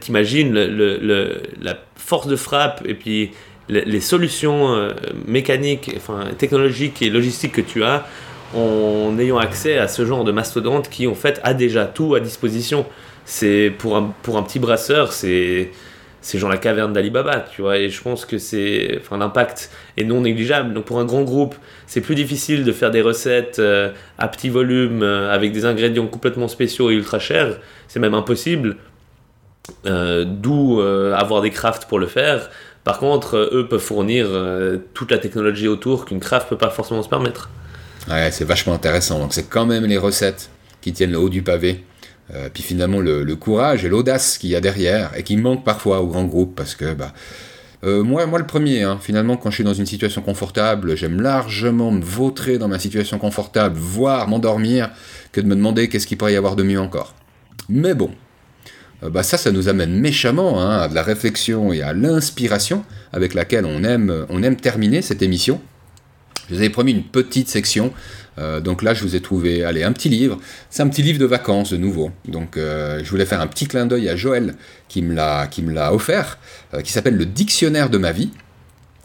T'imagines la force de frappe et puis les solutions mécaniques, enfin, technologiques et logistiques que tu as en ayant accès à ce genre de mastodonte qui en fait a déjà tout à disposition. C'est pour un petit brasseur, c'est genre la caverne d'Ali Baba, tu vois, et je pense que c'est, enfin, l'impact est non négligeable. Donc pour un grand groupe, c'est plus difficile de faire des recettes à petit volume avec des ingrédients complètement spéciaux et ultra chers, c'est même impossible, d'où avoir des crafts pour le faire. Par contre, eux peuvent fournir toute la technologie autour qu'une craft peut pas forcément se permettre. Ouais, c'est vachement intéressant. Donc c'est quand même les recettes qui tiennent le haut du pavé. Puis finalement le courage et l'audace qu'il y a derrière et qui manque parfois aux grands groupes, parce que moi le premier, hein, finalement, quand je suis dans une situation confortable, j'aime largement me vautrer dans ma situation confortable, voire m'endormir, que de me demander qu'est-ce qu'il pourrait y avoir de mieux encore. Mais bon, ça nous amène méchamment, hein, à de la réflexion et à l'inspiration avec laquelle on aime terminer cette émission. Je vous avais promis une petite section, donc là je vous ai trouvé, allez, un petit livre. C'est un petit livre de vacances de nouveau, donc je voulais faire un petit clin d'œil à Joël qui me l'a offert, qui s'appelle Le Dictionnaire de ma vie.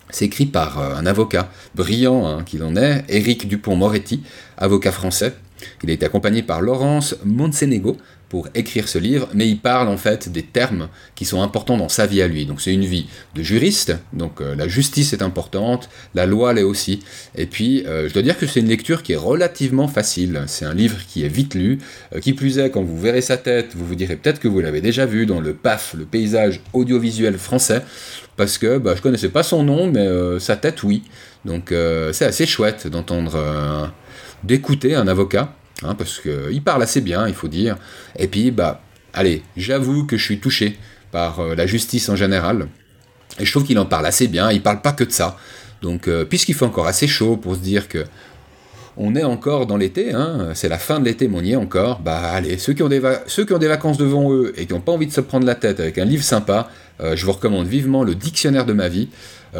C'est écrit par un avocat brillant, hein, qu'il en est, Éric Dupont-Moretti, avocat français. Il a été accompagné par Laurence Monsenego pour écrire ce livre, mais il parle en fait des termes qui sont importants dans sa vie à lui. Donc c'est une vie de juriste, donc la justice est importante, la loi l'est aussi. Et puis je dois dire que c'est une lecture qui est relativement facile, c'est un livre qui est vite lu, qui plus est, quand vous verrez sa tête, vous vous direz peut-être que vous l'avez déjà vu dans le PAF, le paysage audiovisuel français, parce que je connaissais pas son nom, mais sa tête, oui. Donc c'est assez chouette d'écouter un avocat, hein, parce qu'il parle assez bien, il faut dire. Et puis, allez, j'avoue que je suis touché par la justice en général, et je trouve qu'il en parle assez bien, il parle pas que de ça. Donc, puisqu'il fait encore assez chaud pour se dire que on est encore dans l'été, hein, c'est la fin de l'été, mais on y est encore, allez, ceux qui ont des vacances devant eux et qui n'ont pas envie de se prendre la tête avec un livre sympa, je vous recommande vivement Le Dictionnaire de ma vie.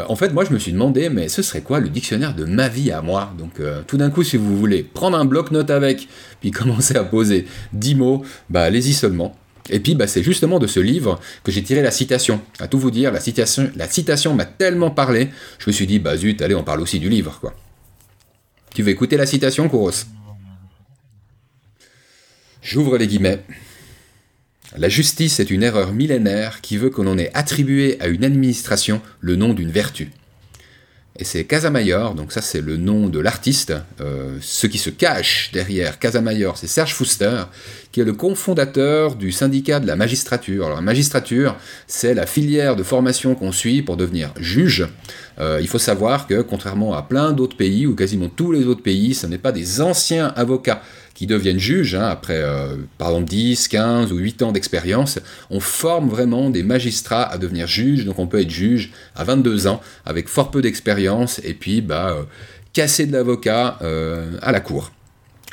En fait, moi, je me suis demandé, mais ce serait quoi le dictionnaire de ma vie à moi ? Donc, tout d'un coup, si vous voulez prendre un bloc-notes avec, puis commencer à poser 10 mots, allez-y seulement. Et puis, c'est justement de ce livre que j'ai tiré la citation. À tout vous dire, la citation m'a tellement parlé, je me suis dit, zut, allez, on parle aussi du livre, quoi. Tu veux écouter la citation, Kouros ? J'ouvre les guillemets. La justice est une erreur millénaire qui veut que l'on ait attribué à une administration le nom d'une vertu. Et c'est Casamayor, donc ça c'est le nom de l'artiste, ce qui se cache derrière Casamayor, c'est Serge Fuster, qui est le cofondateur du syndicat de la magistrature. Alors la magistrature, c'est la filière de formation qu'on suit pour devenir juge. Il faut savoir que, contrairement à plein d'autres pays, ou quasiment tous les autres pays, ce n'est pas des anciens avocats qui deviennent juges, hein, après par exemple 10, 15 ou 8 ans d'expérience. On forme vraiment des magistrats à devenir juges, donc on peut être juge à 22 ans, avec fort peu d'expérience, et puis casser de l'avocat à la cour.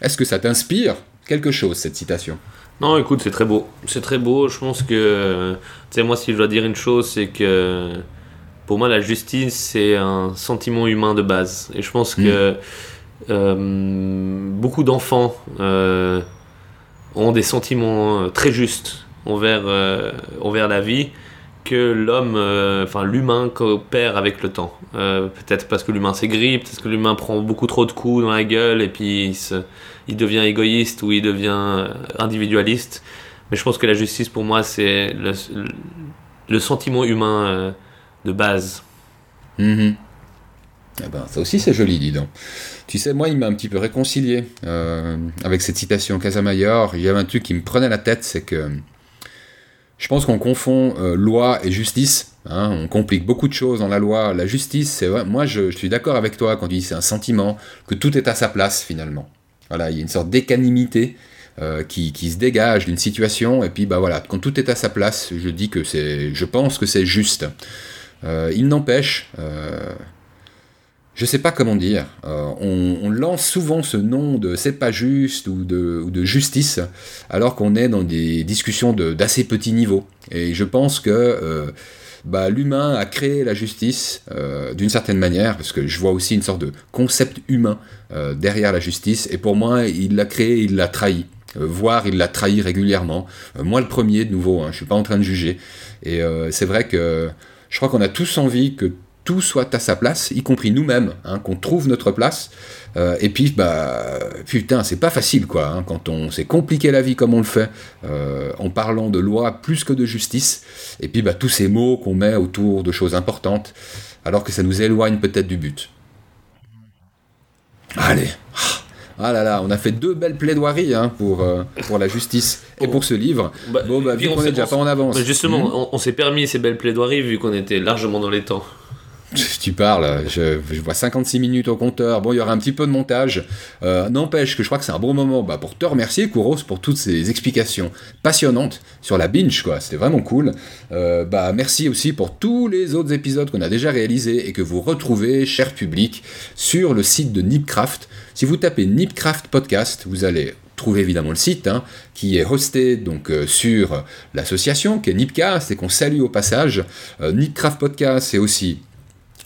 Est-ce que ça t'inspire quelque chose, cette citation ? Non, écoute, c'est très beau. C'est très beau, je pense que... Tu sais, moi, si je dois dire une chose, c'est que... Pour moi, la justice, c'est un sentiment humain de base. Et je pense que... beaucoup d'enfants ont des sentiments très justes envers la vie que l'humain perd avec le temps, peut-être parce que l'humain s'aigrit, peut-être que l'humain prend beaucoup trop de coups dans la gueule et puis il devient égoïste ou il devient individualiste. Mais je pense que la justice, pour moi, c'est le sentiment humain de base. Ça aussi c'est joli, dis donc. Tu sais, moi, il m'a un petit peu réconcilié avec cette citation Casamayor. Il y avait un truc qui me prenait la tête, c'est que je pense qu'on confond loi et justice, hein. On complique beaucoup de choses dans la loi. La justice, c'est vrai. Moi, je suis d'accord avec toi quand tu dis c'est un sentiment, que tout est à sa place finalement. Voilà, il y a une sorte d'équanimité qui se dégage d'une situation, et puis voilà, quand tout est à sa place, je pense que c'est juste. Il n'empêche... Je sais pas comment dire. On lance souvent ce nom de « c'est pas juste » ou de « justice », alors qu'on est dans des discussions d'assez petit niveau. Et je pense que l'humain a créé la justice d'une certaine manière, parce que je vois aussi une sorte de concept humain derrière la justice, et pour moi, il l'a créé, il l'a trahi. Voire il l'a trahi régulièrement. Moi le premier, de nouveau, je suis pas en train de juger. Et c'est vrai que je crois qu'on a tous envie que tout soit à sa place, y compris nous-mêmes, qu'on trouve notre place. Et puis, putain, c'est pas facile, quoi. Quand on s'est compliqué la vie comme on le fait, en parlant de loi plus que de justice, et puis tous ces mots qu'on met autour de choses importantes, alors que ça nous éloigne peut-être du but. Allez. Ah là là, on a fait deux belles plaidoiries pour la justice et pour ce livre. Vu qu'on est déjà pas en avance. Justement, on s'est permis ces belles plaidoiries vu qu'on était largement dans les temps. Tu parles, je vois 56 minutes au compteur. Bon, il y aura un petit peu de montage. N'empêche que je crois que c'est un bon moment pour te remercier, Kouros, pour toutes ces explications passionnantes sur la binge, quoi. C'était vraiment cool. Merci aussi pour tous les autres épisodes qu'on a déjà réalisés et que vous retrouvez, cher public, sur le site de Nipcraft. Si vous tapez Nipcraft Podcast, vous allez trouver évidemment le site qui est hosté donc sur l'association qui est Nipcast et qu'on salue au passage. Nipcraft Podcast, c'est aussi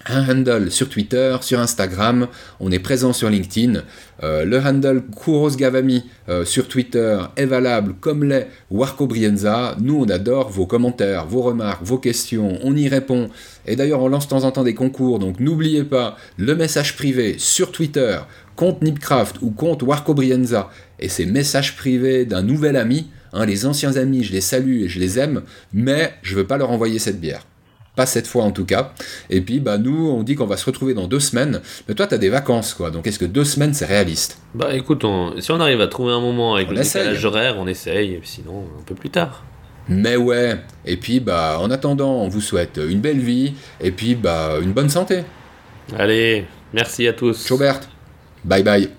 un handle sur Twitter, sur Instagram, on est présent sur LinkedIn. Le handle Kouros Ghavami sur Twitter est valable comme l'est Marco Brienza. Nous, on adore vos commentaires, vos remarques, vos questions, on y répond. Et d'ailleurs, on lance de temps en temps des concours, donc n'oubliez pas le message privé sur Twitter, compte Nipcraft ou compte Marco Brienza. Et ces messages privés d'un nouvel ami, les anciens amis, je les salue et je les aime, mais je ne veux pas leur envoyer cette bière. Pas cette fois en tout cas. Et puis nous on dit qu'on va se retrouver dans 2 semaines, mais toi t'as des vacances, quoi, donc est-ce que 2 semaines c'est réaliste? Écoute, si on arrive à trouver un moment avec le décalage horaire, on essaye, et sinon un peu plus tard. Mais ouais, et puis en attendant on vous souhaite une belle vie et puis une bonne santé. Allez, merci à tous. Ciao Bert, bye bye.